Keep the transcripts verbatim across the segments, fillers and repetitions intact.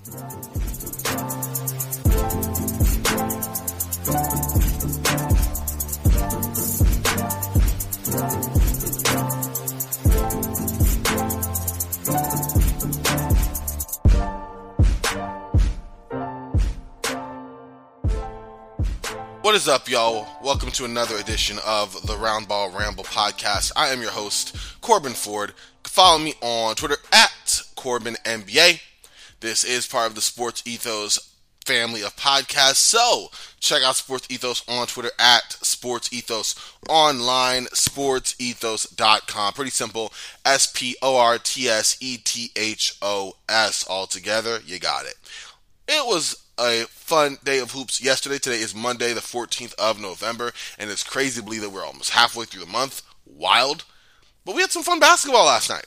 What is up, y'all? Welcome to another edition of the Roundball Ramble podcast. I am your host, Corbin Ford. Follow me on Twitter at Corbin N B A. This is part of the Sports Ethos family of podcasts, so check out Sports Ethos on Twitter at Sports Ethos Online, sports ethos dot com. Pretty simple, S P O R T S E T H O S. All together, you got it. It was a fun day of hoops yesterday. Today is Monday, the fourteenth of November, and it's crazy to believe that we're almost halfway through the month. Wild. But we had some fun basketball last night.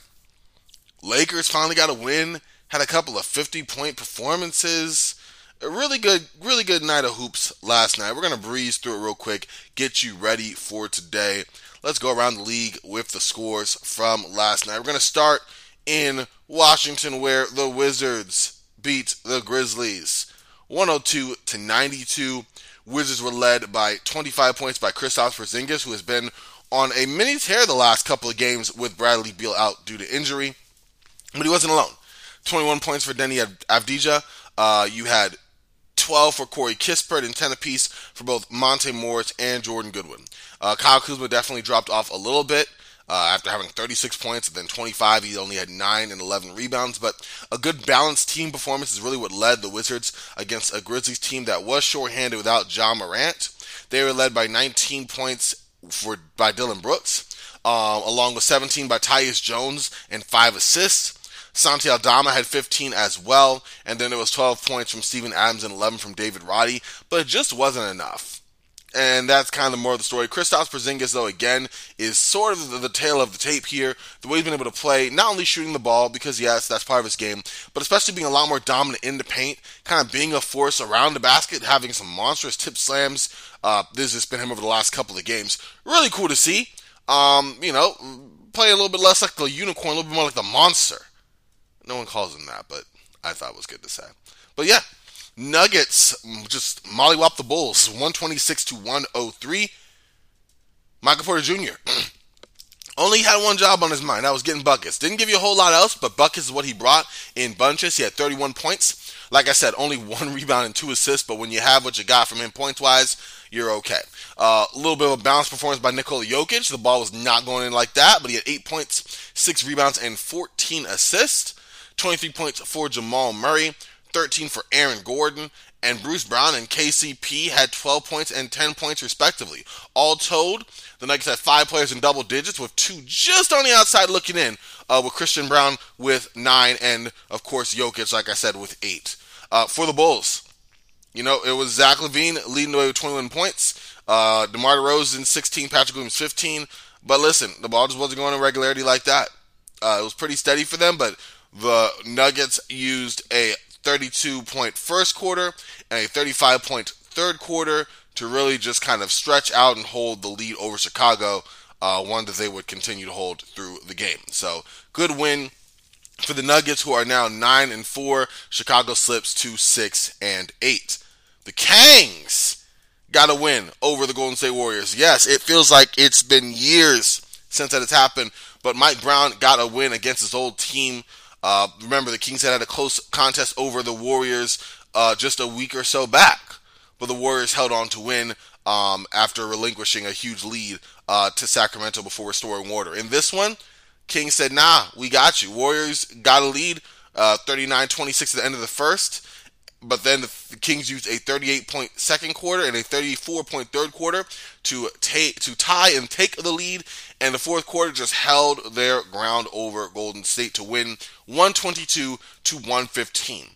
Lakers finally got a win, had a couple of fifty-point performances. A really good, really good night of hoops last night. We're going to breeze through it real quick, get you ready for today. Let's go around the league with the scores from last night. We're going to start in Washington, where the Wizards beat the Grizzlies one oh two to ninety-two. Wizards were led by twenty-five points by Kristaps Porzingis, who has been on a mini tear the last couple of games with Bradley Beal out due to injury. But he wasn't alone. twenty-one points for Denny Avdija. Uh, you had twelve for Corey Kispert and ten apiece for both Monte Morris and Jordan Goodwin. Uh, Kyle Kuzma definitely dropped off a little bit. Uh, after having thirty-six points and then twenty-five, he only had nine and eleven rebounds, but a good balanced team performance is really what led the Wizards against a Grizzlies team that was shorthanded without Ja Morant. They were led by nineteen points for by Dylan Brooks, um, along with seventeen by Tyus Jones and five assists. Santi Aldama had fifteen as well, and then there was twelve points from Steven Adams and eleven from David Roddy, but it just wasn't enough. And that's kind of more of the story. Kristaps Porzingis, though, again, is sort of the, the tail of the tape here. The way he's been able to play, not only shooting the ball, because, yes, that's part of his game, but especially being a lot more dominant in the paint, kind of being a force around the basket, having some monstrous tip slams. Uh, this has been him over the last couple of games. Really cool to see. Um, you know, play a little bit less like the unicorn, a little bit more like the monster. No one calls him that, but I thought it was good to say. But, yeah. Nuggets just mollywop the Bulls, one twenty-six to one oh three. Michael Porter Junior only had one job on his mind. That was getting buckets. Didn't give you a whole lot else, but buckets is what he brought in bunches. He had thirty-one points. Like I said, only one rebound and two assists, but when you have what you got from him points-wise, you're okay. A uh, little bit of a balanced performance by Nikola Jokic. The ball was not going in like that, but he had eight points, six rebounds, and fourteen assists. twenty-three points for Jamal Murray. thirteen for Aaron Gordon, and Bruce Brown and K C P had twelve points and ten points respectively. All told, the Nuggets had five players in double digits, with two just on the outside looking in, uh, with Christian Brown with nine, and of course Jokic, like I said, with eight. Uh, for the Bulls, you know, it was Zach LaVine leading the way with twenty-one points, uh, DeMar DeRozan sixteen, Patrick Williams fifteen, but listen, the ball just wasn't going in regularity like that. Uh, it was pretty steady for them, but the Nuggets used a thirty-two point first quarter and a thirty-five point third quarter to really just kind of stretch out and hold the lead over Chicago, uh, one that they would continue to hold through the game. So good win for the Nuggets, who are now nine and four. Chicago slips to six and eight. The Kings got a win over the Golden State Warriors. Yes, it feels like it's been years since that has happened, but Mike Brown got a win against his old team. Uh, remember, the Kings had had a close contest over the Warriors uh, just a week or so back, but the Warriors held on to win um, after relinquishing a huge lead uh, to Sacramento before restoring order. In this one, Kings said, nah, we got you. Warriors got a lead, uh, thirty-nine twenty-six at the end of the first, but then the, the Kings used a thirty-eight point second quarter and a thirty-four point third quarter to, ta- to tie and take the lead, and the fourth quarter just held their ground over Golden State to win one twenty-two to one fifteen.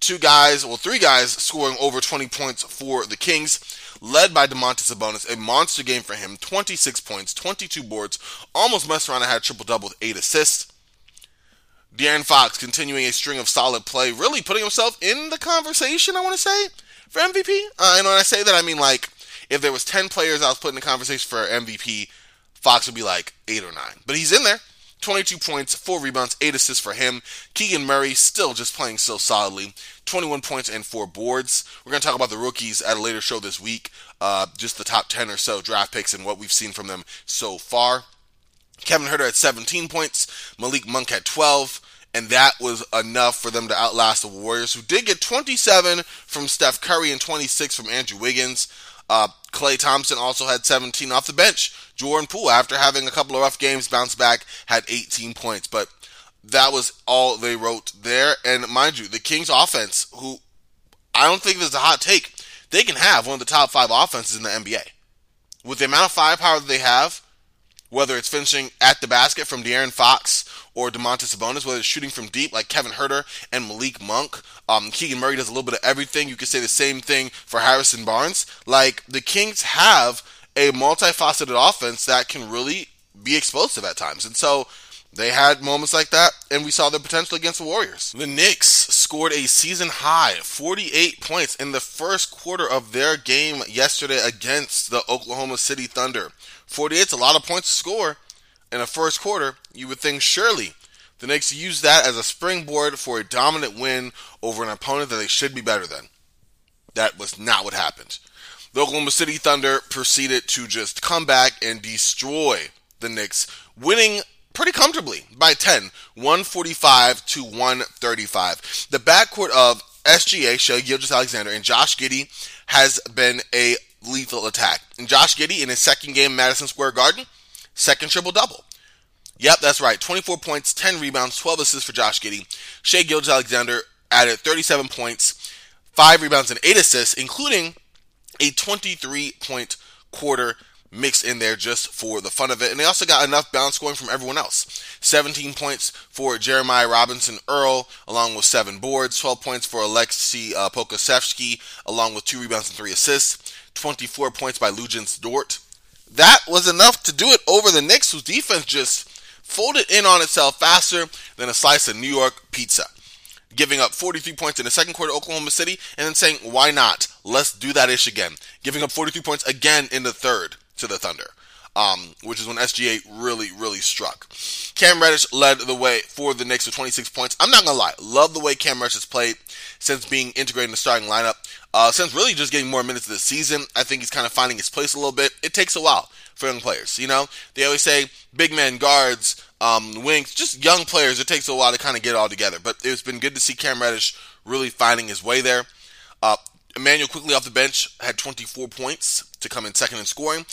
Two guys, well, three guys scoring over twenty points for the Kings, led by Domantas Sabonis. A monster game for him, twenty-six points, twenty-two boards, almost messed around and had a triple-double with eight assists. De'Aaron Fox continuing a string of solid play, really putting himself in the conversation, I want to say, for M V P. Uh, and when I say that, I mean, like, if there was ten players I was putting in the conversation for M V P, Fox would be like eight or nine. But he's in there. twenty-two points, four rebounds, eight assists for him. Keegan Murray still just playing so solidly. twenty-one points and four boards. We're going to talk about the rookies at a later show this week. Uh, just the top ten or so draft picks and what we've seen from them so far. Kevin Huerter had seventeen points. Malik Monk had twelve. And that was enough for them to outlast the Warriors, who did get twenty-seven from Steph Curry and twenty-six from Andrew Wiggins. Uh, Klay Thompson also had seventeen off the bench. Jordan Poole, after having a couple of rough games, bounced back, had eighteen points. But that was all they wrote there. And mind you, the Kings offense, who I don't think this is a hot take, they can have one of the top five offenses in the N B A. With the amount of firepower that they have, whether it's finishing at the basket from De'Aaron Fox or Domantas Sabonis, whether it's shooting from deep like Kevin Huerter and Malik Monk. Um, Keegan Murray does a little bit of everything. You could say the same thing for Harrison Barnes. Like, the Kings have a multifaceted offense that can really be explosive at times. And so they had moments like that, and we saw their potential against the Warriors. The Knicks scored a season-high forty-eight points in the first quarter of their game yesterday against the Oklahoma City Thunder. forty-eight's a lot of points to score in the first quarter. You would think surely the Knicks used that as a springboard for a dominant win over an opponent that they should be better than. That was not what happened. The Oklahoma City Thunder proceeded to just come back and destroy the Knicks, winning pretty comfortably by ten, one forty-five to one thirty-five. The backcourt of S G A, Shai Gilgeous-Alexander, and Josh Giddey has been a lethal attack. And Josh Giddey, in his second game, Madison Square Garden, second triple-double. Yep, that's right. twenty-four points, ten rebounds, twelve assists for Josh Giddey. Shai Gilgeous-Alexander added thirty-seven points, five rebounds, and eight assists, including a twenty-three-point quarter mixed in there just for the fun of it. And they also got enough bounce scoring from everyone else. seventeen points for Jeremiah Robinson Earl, along with seven boards. twelve points for Alexei uh, Pokusevsky, along with two rebounds and three assists. twenty-four points by Lugens Dort. That was enough to do it over the Knicks, whose defense just folded in on itself faster than a slice of New York pizza. Giving up forty-three points in the second quarter to Oklahoma City, and then saying, why not? Let's do that-ish again. Giving up forty-three points again in the third to the Thunder, um, which is when S G A really, really struck. Cam Reddish led the way for the Knicks with twenty-six points. I'm not going to lie. Love the way Cam Reddish has played since being integrated in the starting lineup. Uh, since really just getting more minutes this season, I think he's kind of finding his place a little bit. It takes a while for young players, you know? They always say big men, guards, um, wings, just young players. It takes a while to kind of get it all together. But it's been good to see Cam Reddish really finding his way there. Uh, Emmanuel Quickley off the bench had twenty-four points to come in second in scoring.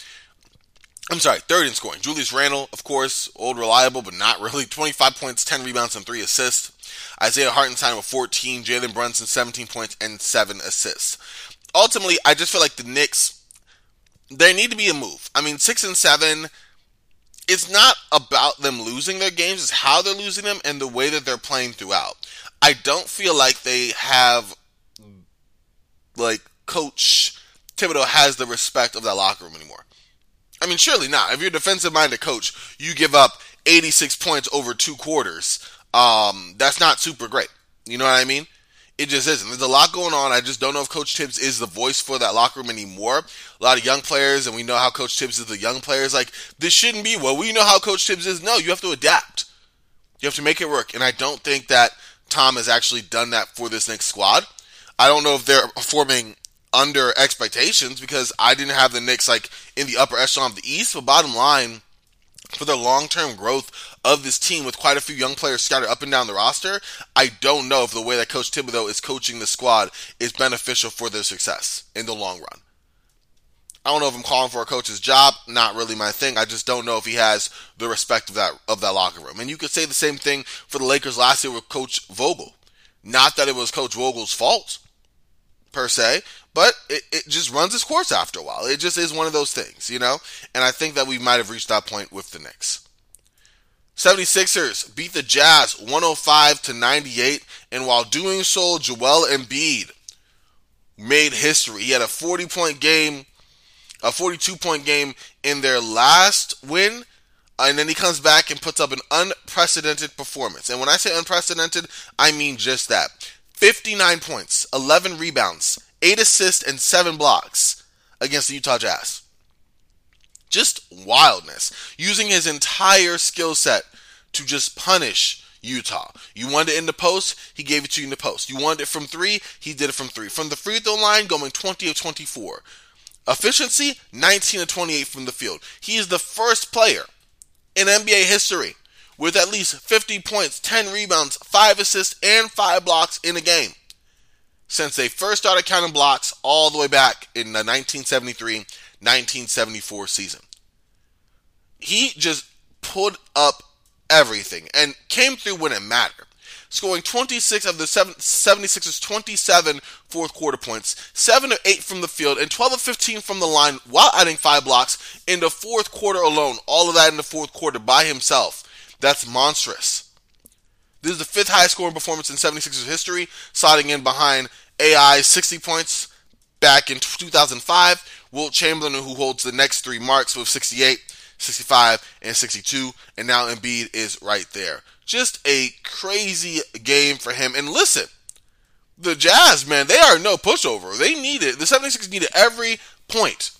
I'm sorry, third in scoring. Julius Randle, of course, old reliable, but not really. twenty-five points, ten rebounds, and three assists. Isaiah Hartenstein with fourteen. Jalen Brunson, seventeen points, and seven assists. Ultimately, I just feel like the Knicks, there need to be a move. I mean, six and seven, it's not about them losing their games. It's how they're losing them and the way that they're playing throughout. I don't feel like they have, like, Coach Thibodeau has the respect of that locker room anymore. I mean, surely not. If you're a defensive-minded coach, you give up eighty-six points over two quarters. Um, that's not super great. You know what I mean? It just isn't. There's a lot going on. I just don't know if Coach Tibbs is the voice for that locker room anymore. A lot of young players, and we know how Coach Tibbs is the young players. Like, this shouldn't be, well, we know how Coach Tibbs is. No, you have to adapt. You have to make it work. And I don't think that Tom has actually done that for this Knicks squad. I don't know if they're performing under expectations, because I didn't have the Knicks like in the upper echelon of the East. But bottom line, for the long-term growth of this team with quite a few young players scattered up and down the roster, I don't know if the way that Coach Thibodeau is coaching the squad is beneficial for their success in the long run. I don't know if I'm calling for a coach's job. Not really my thing. I just don't know if he has the respect of that of that locker room. And you could say the same thing for the Lakers last year with Coach Vogel. Not that it was Coach Vogel's fault, per se, but it, it just runs its course after a while. It just is one of those things, you know? And I think that we might have reached that point with the Knicks. 76ers beat the Jazz one oh five to ninety-eight, and while doing so, Joel Embiid made history. He had a forty-point game, a forty-two-point game in their last win, and then he comes back and puts up an unprecedented performance. And when I say unprecedented, I mean just that. fifty-nine points, eleven rebounds, eight assists, and seven blocks against the Utah Jazz. Just wildness. Using his entire skill set to just punish Utah. You wanted it in the post, he gave it to you in the post. You wanted it from three, he did it from three. From the free throw line, going twenty of twenty-four. Efficiency, nineteen of twenty-eight from the field. He is the first player in N B A history with at least fifty points, ten rebounds, five assists, and five blocks in a game since they first started counting blocks all the way back in the nineteen seventy-three nineteen seventy-four season. He just pulled up everything and came through when it mattered, scoring twenty-six of the seventy-sixers' twenty-seven fourth quarter points, seven of eight from the field, and twelve of fifteen from the line while adding five blocks in the fourth quarter alone. All of that in the fourth quarter by himself. That's monstrous. This is the fifth highest scoring performance in seventy-sixers history, sliding in behind A I's sixty points back in two thousand five, Wilt Chamberlain, who holds the next three marks with sixty-eight, sixty-five, and sixty-two, and now Embiid is right there. Just a crazy game for him. And listen, the Jazz, man, they are no pushover. They needed, the seventy-sixers needed every point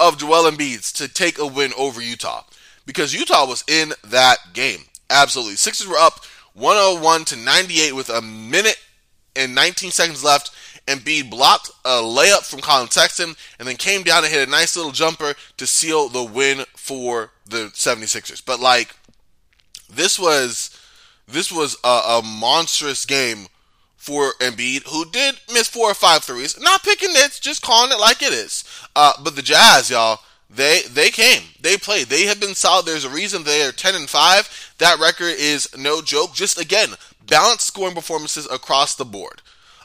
of Joel Embiid's to take a win over Utah, because Utah was in that game. Absolutely. Sixers were up one oh one to ninety-eight with a minute and nineteen seconds left. Embiid blocked a layup from Colin Sexton and then came down and hit a nice little jumper to seal the win for the seventy-sixers. But like, this was this was a, a monstrous game for Embiid, who did miss four or five threes. Not picking nits, just calling it like it is. Uh, but the Jazz, y'all, They they came. They played. They have been solid. There's a reason they are ten and five. That record is no joke. Just, again, balanced scoring performances across the board.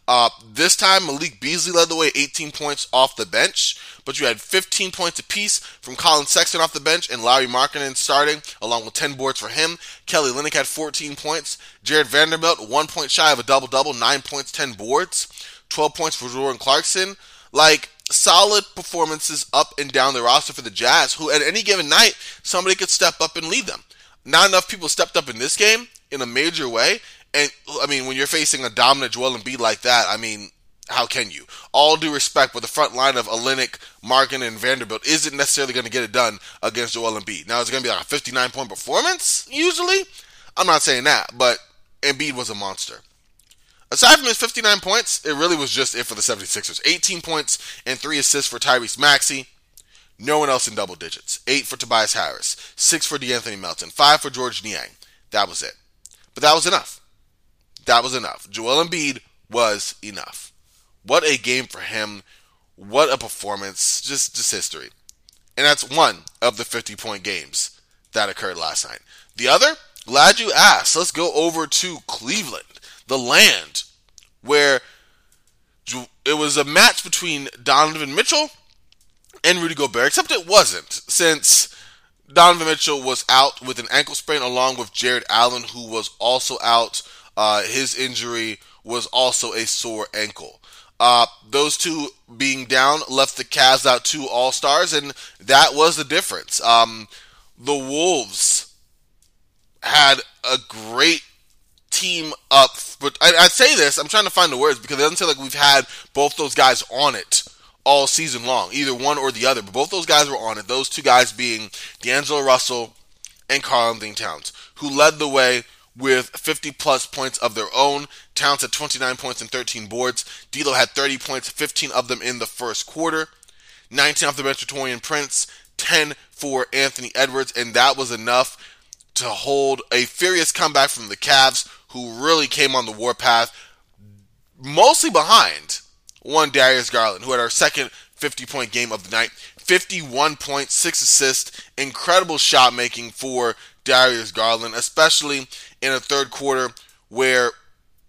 Uh, this time, Malik Beasley led the way, eighteen points off the bench. But you had fifteen points apiece from Colin Sexton off the bench and Larry Markkinen starting, along with ten boards for him. Kelly Olynyk had fourteen points. Jared Vanderbilt, one point shy of a double-double, nine points, ten boards. twelve points for Jordan Clarkson. Like, solid performances up and down the roster for the Jazz, who at any given night, somebody could step up and lead them. Not enough people stepped up in this game in a major way. And, I mean, when you're facing a dominant Joel Embiid like that, I mean, how can you? All due respect, but the front line of Olynyk, Markin, and Vanderbilt isn't necessarily going to get it done against Joel Embiid. Now, it's going to be like a fifty-nine point performance, usually? I'm not saying that, but Embiid was a monster. Aside from his fifty-nine points, it really was just it for the seventy-sixers. eighteen points and three assists for Tyrese Maxey. No one else in double digits. eight for Tobias Harris. six for DeAnthony Melton. five for George Niang. That was it. But that was enough. That was enough. Joel Embiid was enough. What a game for him. What a performance. Just, just history. And that's one of the fifty-point games that occurred last night. The other? Glad you asked. Let's go over to Cleveland. The land where it was a match between Donovan Mitchell and Rudy Gobert, except it wasn't, since Donovan Mitchell was out with an ankle sprain along with Jared Allen, who was also out. Uh, his injury was also a sore ankle. Uh, those two being down left the Cavs out two All-Stars, and that was the difference. Um, the Wolves had a great team up, but I, I say this, I'm trying to find the words, because it doesn't seem like we've had both those guys on it all season long, either one or the other, but both those guys were on it, those two guys being D'Angelo Russell and Karl Anthony Towns, who led the way with fifty plus points of their own. Towns had twenty-nine points and thirteen boards, D'Lo had thirty points, fifteen of them in the first quarter, nineteen off the bench for Torian Prince, ten for Anthony Edwards, and that was enough to hold a furious comeback from the Cavs, who really came on the warpath, mostly behind one Darius Garland, who had our second fifty-point game of the night. fifty-one points, six assists, incredible shot-making for Darius Garland, especially in a third quarter where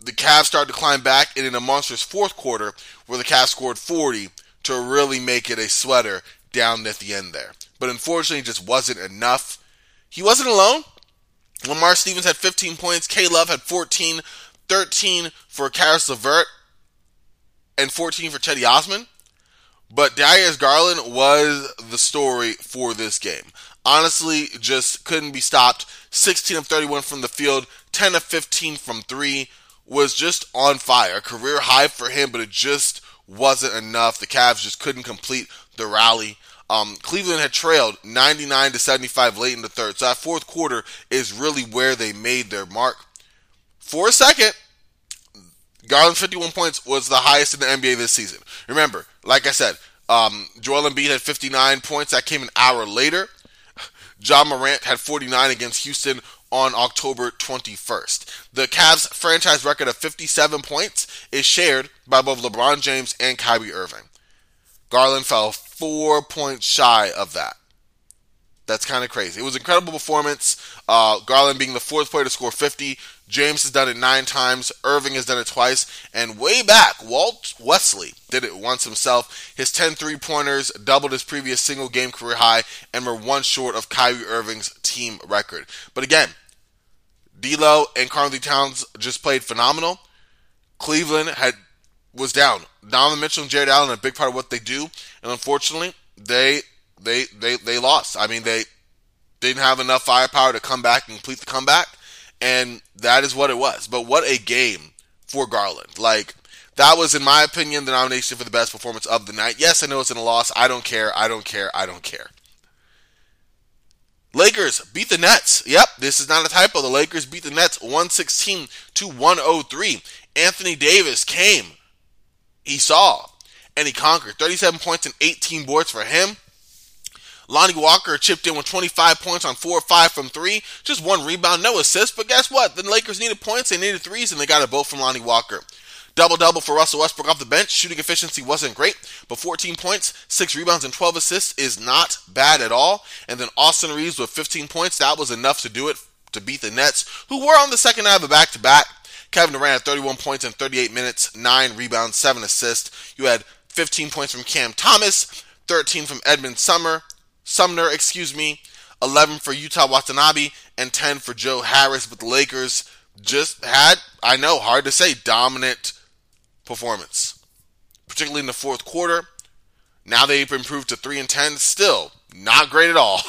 the Cavs started to climb back, and in a monstrous fourth quarter where the Cavs scored forty to really make it a sweater down at the end there. But unfortunately, it just wasn't enough. He wasn't alone. Lamar Stevens had fifteen points, K-Love had fourteen, thirteen for Karis LeVert, and fourteen for Cedi Osman. But Darius Garland was the story for this game. Honestly, just couldn't be stopped. sixteen of thirty-one from the field, ten of fifteen from three, was just on fire. A career high for him, but it just wasn't enough. The Cavs just couldn't complete the rally. Um, Cleveland had trailed ninety-nine to seventy-five late in the third. So that fourth quarter is really where they made their mark. For a second, Garland's fifty-one points was the highest in the N B A this season. Remember, like I said, um, Joel Embiid had fifty-nine points. That came an hour later. Ja Morant had forty-nine against Houston on October twenty-first. The Cavs' franchise record of fifty-seven points is shared by both LeBron James and Kyrie Irving. Garland fell four points shy of that. That's kind of crazy. It was an incredible performance. Uh, Garland being the fourth player to score fifty. James has done it nine times. Irving has done it twice. And way back, Walt Wesley did it once himself. His ten three-pointers doubled his previous single-game career high and were one short of Kyrie Irving's team record. But again, D'Lo and Karl Anthony Towns just played phenomenal. Cleveland had was down. Donovan Mitchell and Jared Allen are a big part of what they do. And unfortunately, they... They, they they lost. I mean, they didn't have enough firepower to come back and complete the comeback, and that is what it was. But what a game for Garland. Like, that was, in my opinion, the nomination for the best performance of the night. Yes, I know it's in a loss. I don't care. I don't care. I don't care. Lakers beat the Nets. Yep, this is not a typo. The Lakers beat the Nets one sixteen to one oh three. Anthony Davis came. He saw, and he conquered. thirty-seven points and eighteen boards for him. Lonnie Walker chipped in with twenty-five points on four or five from three. Just one rebound, no assist. But guess what? The Lakers needed points, they needed threes, and they got it both from Lonnie Walker. Double-double for Russell Westbrook off the bench. Shooting efficiency wasn't great, but fourteen points, six rebounds, and twelve assists is not bad at all. And then Austin Reeves with fifteen points. That was enough to do it, to beat the Nets, who were on the second night of a back-to-back. Kevin Durant had thirty-one points in thirty-eight minutes, nine rebounds, seven assists. You had fifteen points from Cam Thomas, thirteen from Edmund Sumner. Sumner, excuse me, eleven for Utah Watanabe, and ten for Joe Harris. But the Lakers just had, I know, hard to say, dominant performance, particularly in the fourth quarter. Now they've improved to three and ten, still not great at all.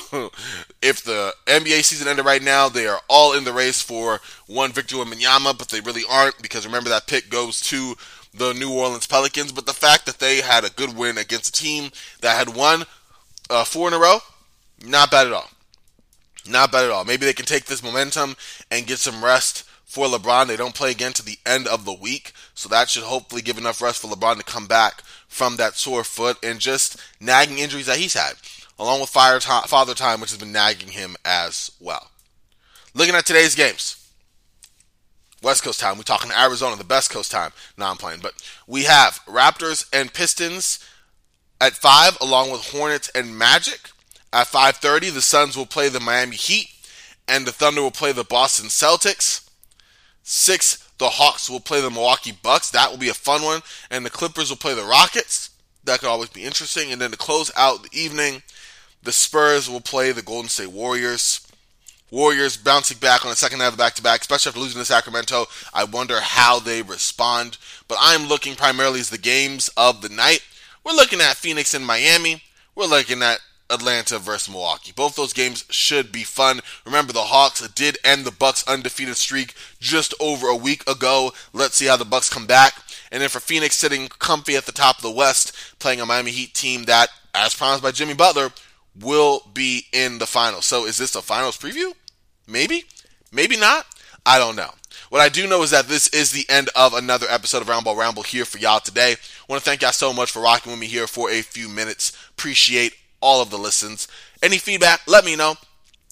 If the N B A season ended right now, they are all in the race for one Victor Wembanyama, but they really aren't, because remember that pick goes to the New Orleans Pelicans. But the fact that they had a good win against a team that had won Uh, four in a row, not bad at all. Not bad at all. Maybe they can take this momentum and get some rest for LeBron. They don't play again to the end of the week, so that should hopefully give enough rest for LeBron to come back from that sore foot and just nagging injuries that he's had, along with fire time, father time, which has been nagging him as well. Looking at today's games. West Coast time. We're talking Arizona, the best coast time. No, I'm playing. But we have Raptors and Pistons at five, along with Hornets and Magic. At five thirty, the Suns will play the Miami Heat, and the Thunder will play the Boston Celtics. six, the Hawks will play the Milwaukee Bucks. That will be a fun one. And the Clippers will play the Rockets. That could always be interesting. And then to close out the evening, the Spurs will play the Golden State Warriors. Warriors bouncing back on the second half of back-to-back, especially after losing to Sacramento. I wonder how they respond. But I'm looking primarily as the games of the night. We're looking at Phoenix and Miami. We're looking at Atlanta versus Milwaukee. Both those games should be fun. Remember, the Hawks did end the Bucks' undefeated streak just over a week ago. Let's see how the Bucks come back. And then for Phoenix, sitting comfy at the top of the West, playing a Miami Heat team that, as promised by Jimmy Butler, will be in the finals. So is this a finals preview? Maybe. Maybe not. I don't know. What I do know is that this is the end of another episode of Round Ball Ramble here for y'all today. I want to thank y'all so much for rocking with me here for a few minutes. Appreciate all of the listens. Any feedback, let me know.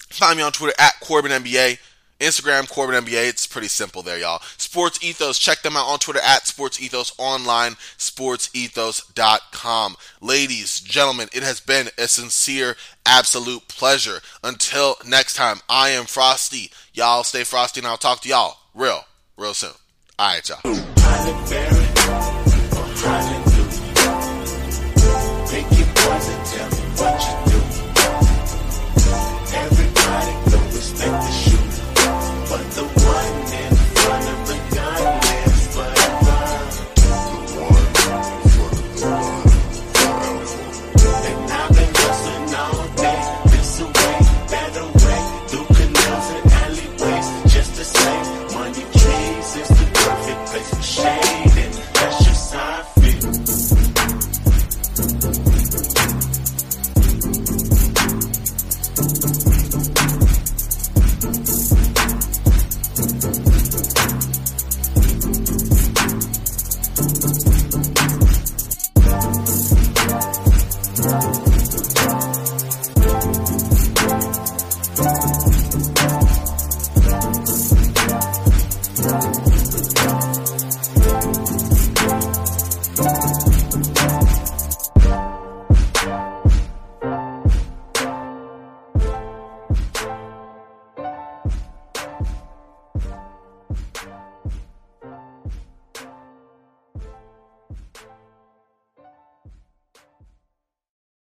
Find me on Twitter at Corbin N B A. Instagram, Corbin N B A. It's pretty simple there, y'all. Sports Ethos, check them out on Twitter at Sports Ethos Online, sports ethos dot com. Ladies, gentlemen, it has been a sincere, absolute pleasure. Until next time, I am Frosty. Y'all stay frosty, and I'll talk to y'all real, real soon. All right, y'all. Make it positive.